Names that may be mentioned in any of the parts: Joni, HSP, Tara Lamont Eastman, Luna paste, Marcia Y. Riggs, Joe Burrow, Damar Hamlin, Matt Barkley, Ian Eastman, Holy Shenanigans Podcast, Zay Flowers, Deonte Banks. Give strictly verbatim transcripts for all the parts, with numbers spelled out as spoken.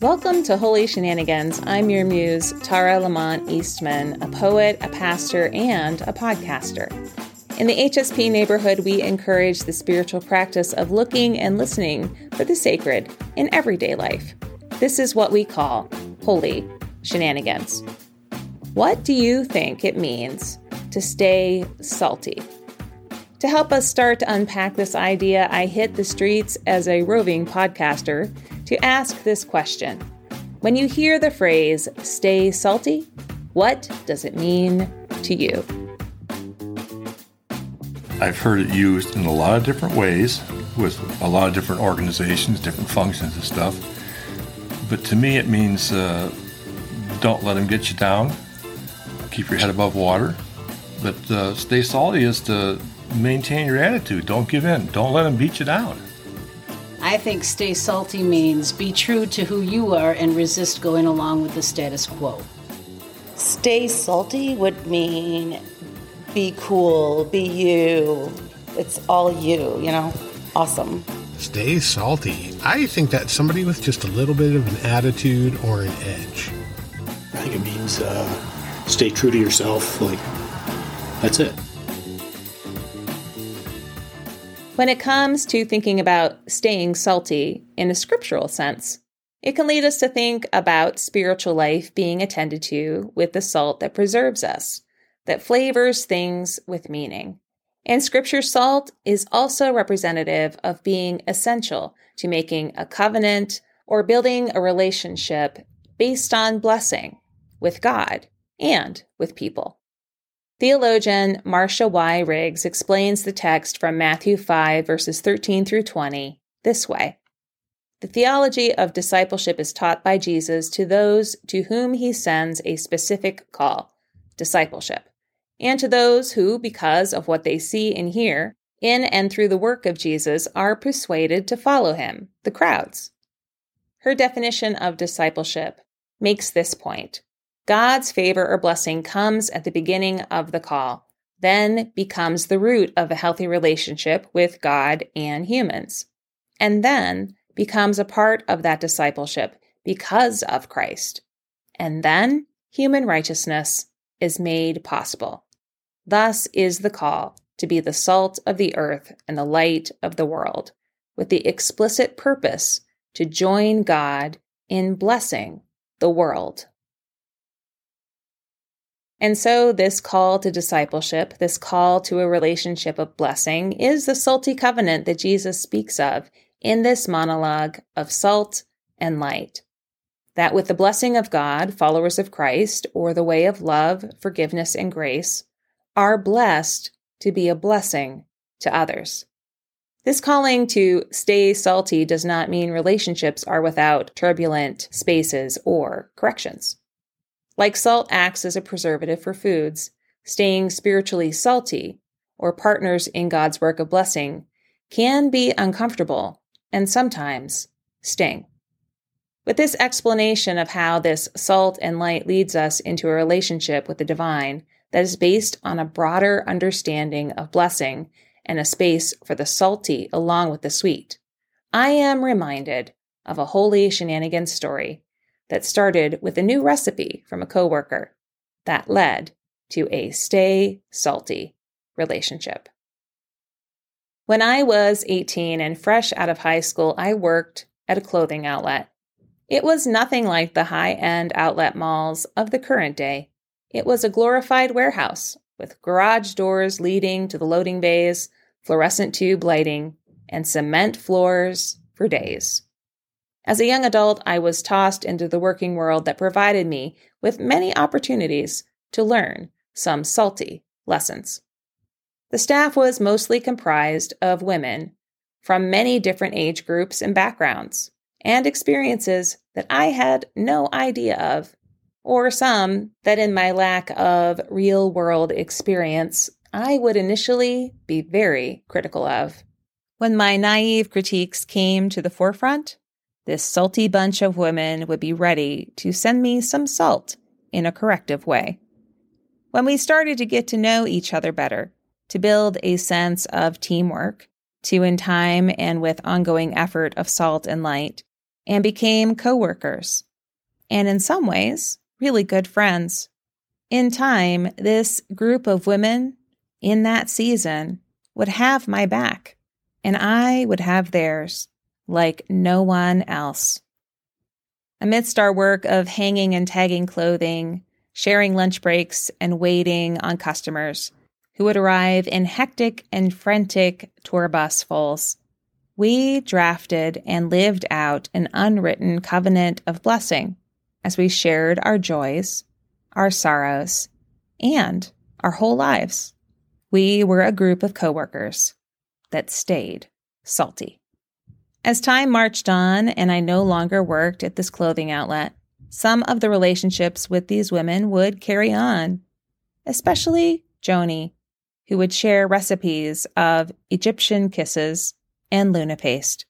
Welcome to Holy Shenanigans. I'm your muse, Tara Lamont Eastman, a poet, a pastor, and a podcaster. In the H S P neighborhood, we encourage the spiritual practice of looking and listening for the sacred in everyday life. This is what we call Holy Shenanigans. What do you think it means to stay salty? To help us start to unpack this idea, I hit the streets as a roving podcaster to ask this question. When you hear the phrase, stay salty, what does it mean to you? I've heard it used in a lot of different ways with a lot of different organizations, different functions and stuff. But to me, it means uh, don't let them get you down. Keep your head above water. But uh, stay salty is to maintain your attitude. Don't give in. Don't let them beat you down. I think stay salty means be true to who you are and resist going along with the status quo. Stay salty would mean be cool, be you. It's all you, you know? Awesome. Stay salty. I think that's somebody with just a little bit of an attitude or an edge. I think it means uh, stay true to yourself. Like, that's it. When it comes to thinking about staying salty in a scriptural sense, it can lead us to think about spiritual life being attended to with the salt that preserves us, that flavors things with meaning. And scripture salt is also representative of being essential to making a covenant or building a relationship based on blessing with God and with people. Theologian Marcia Y. Riggs explains the text from Matthew five, verses thirteen through twenty this way. The theology of discipleship is taught by Jesus to those to whom he sends a specific call, discipleship, and to those who, because of what they see and hear, in and through the work of Jesus, are persuaded to follow him, the crowds. Her definition of discipleship makes this point. God's favor or blessing comes at the beginning of the call, then becomes the root of a healthy relationship with God and humans, and then becomes a part of that discipleship because of Christ. And then human righteousness is made possible. Thus is the call to be the salt of the earth and the light of the world, with the explicit purpose to join God in blessing the world. And so this call to discipleship, this call to a relationship of blessing, is the salty covenant that Jesus speaks of in this monologue of salt and light. That with the blessing of God, followers of Christ, or the way of love, forgiveness, and grace, are blessed to be a blessing to others. This calling to stay salty does not mean relationships are without turbulent spaces or corrections. Like salt acts as a preservative for foods, staying spiritually salty, or partners in God's work of blessing, can be uncomfortable and sometimes sting. With this explanation of how this salt and light leads us into a relationship with the divine that is based on a broader understanding of blessing and a space for the salty along with the sweet, I am reminded of a Holy Shenanigans story that started with a new recipe from a coworker that led to a stay salty relationship. When I was eighteen and fresh out of high school, I worked at a clothing outlet. It was nothing like the high-end outlet malls of the current day. It was a glorified warehouse with garage doors leading to the loading bays, fluorescent tube lighting, and cement floors for days. As a young adult, I was tossed into the working world that provided me with many opportunities to learn some salty lessons. The staff was mostly comprised of women from many different age groups and backgrounds and experiences that I had no idea of, or some that in my lack of real-world experience, I would initially be very critical of. When my naive critiques came to the forefront, this salty bunch of women would be ready to send me some salt in a corrective way. When we started to get to know each other better, to build a sense of teamwork, to in time and with ongoing effort of salt and light, and became co-workers, and in some ways, really good friends. In time, this group of women in that season would have my back, and I would have theirs, like no one else. Amidst our work of hanging and tagging clothing, sharing lunch breaks, and waiting on customers who would arrive in hectic and frantic tour bus fulls, we drafted and lived out an unwritten covenant of blessing as we shared our joys, our sorrows, and our whole lives. We were a group of coworkers that stayed salty. As time marched on and I no longer worked at this clothing outlet, some of the relationships with these women would carry on, especially Joni, who would share recipes of Egyptian kisses and Luna paste.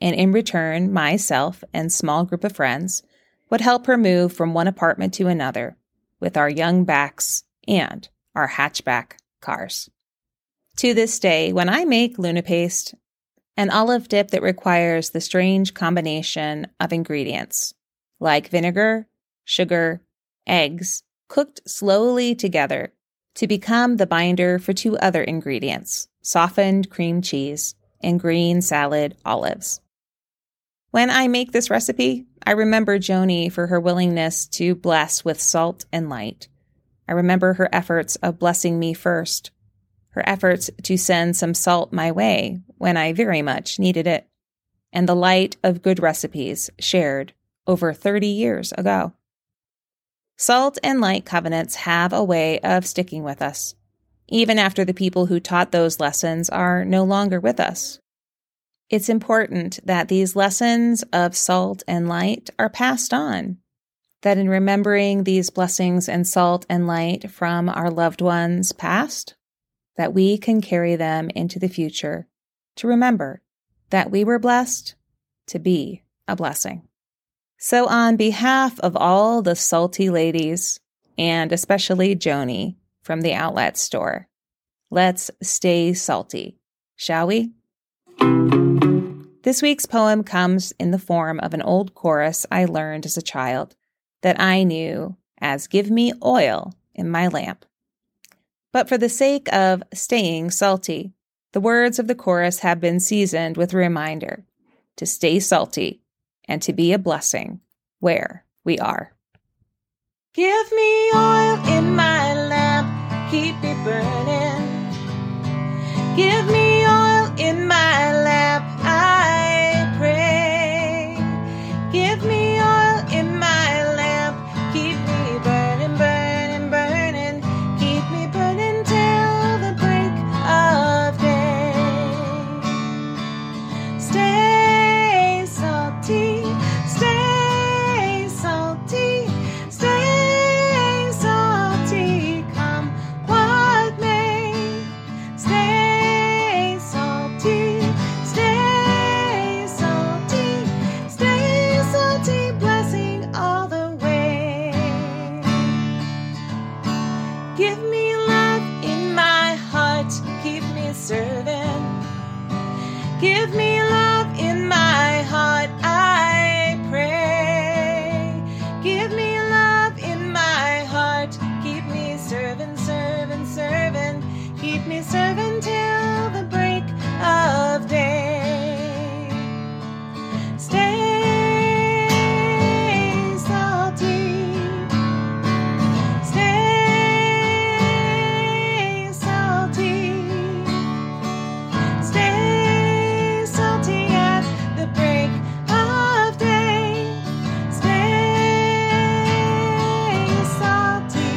And in return, myself and small group of friends would help her move from one apartment to another with our young backs and our hatchback cars. To this day, when I make Luna paste, an olive dip that requires the strange combination of ingredients like vinegar, sugar, eggs, cooked slowly together to become the binder for two other ingredients, softened cream cheese and green salad olives. When I make this recipe, I remember Joni for her willingness to bless with salt and light. I remember her efforts of blessing me first, her efforts to send some salt my way when I very much needed it, and the light of good recipes shared over thirty years ago. Salt and light covenants have a way of sticking with us, even after the people who taught those lessons are no longer with us. It's important that these lessons of salt and light are passed on, that in remembering these blessings and salt and light from our loved ones past, that we can carry them into the future to remember that we were blessed to be a blessing. So on behalf of all the salty ladies, and especially Joni from the outlet store, let's stay salty, shall we? This week's poem comes in the form of an old chorus I learned as a child that I knew as "Give me oil in my lamp." But for the sake of staying salty, the words of the chorus have been seasoned with a reminder to stay salty and to be a blessing where we are. Give me oil in my lamp, keep it burning. Give me oil in my lamp, I pray. Give me oil in my lamp, keep me burning, burning, burning. Keep me burning till the break of day. Stay salty. Stay salty, come on. me serve until the break of day. Stay salty. Stay salty. Stay salty at the break of day. Stay salty.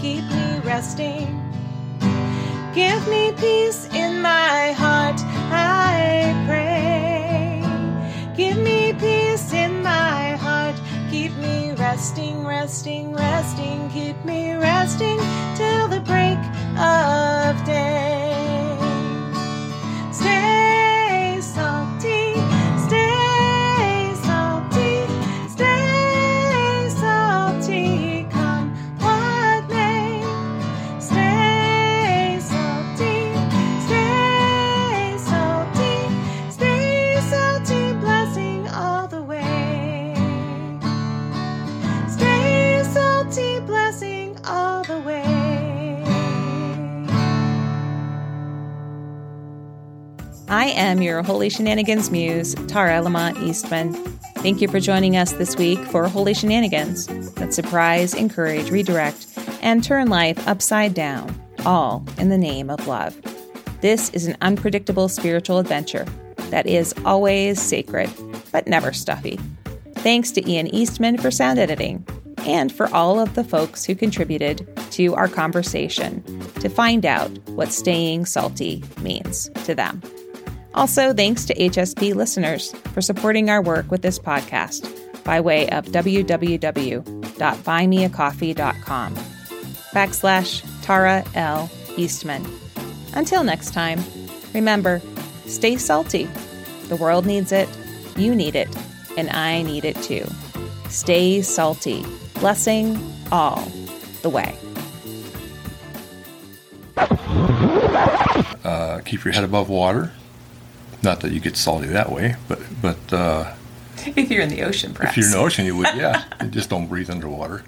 Keep me resting. Give me peace in my heart, I pray. Give me peace in my heart. Keep me resting, resting, resting. Keep me resting till the break of day. Stay salty. Stay salty. Stay salty. I am your Holy Shenanigans muse, Tara Lamont Eastman. Thank you for joining us this week for Holy Shenanigans that surprise, encourage, redirect, and turn life upside down, all in the name of love. This is an unpredictable spiritual adventure that is always sacred, but never stuffy. Thanks to Ian Eastman for sound editing and for all of the folks who contributed to our conversation to find out what staying salty means to them. Also, thanks to H S P listeners for supporting our work with this podcast by way of www dot buy me a coffee dot com backslash Tara L. Eastman. Until next time, remember, stay salty. The world needs it, you need it, and I need it too. Stay salty. Blessing all the way. Uh, keep your head above water. Not that you get salty that way, but but uh, if you're in the ocean, perhaps. If you're in the ocean, you would, yeah. You just don't breathe underwater.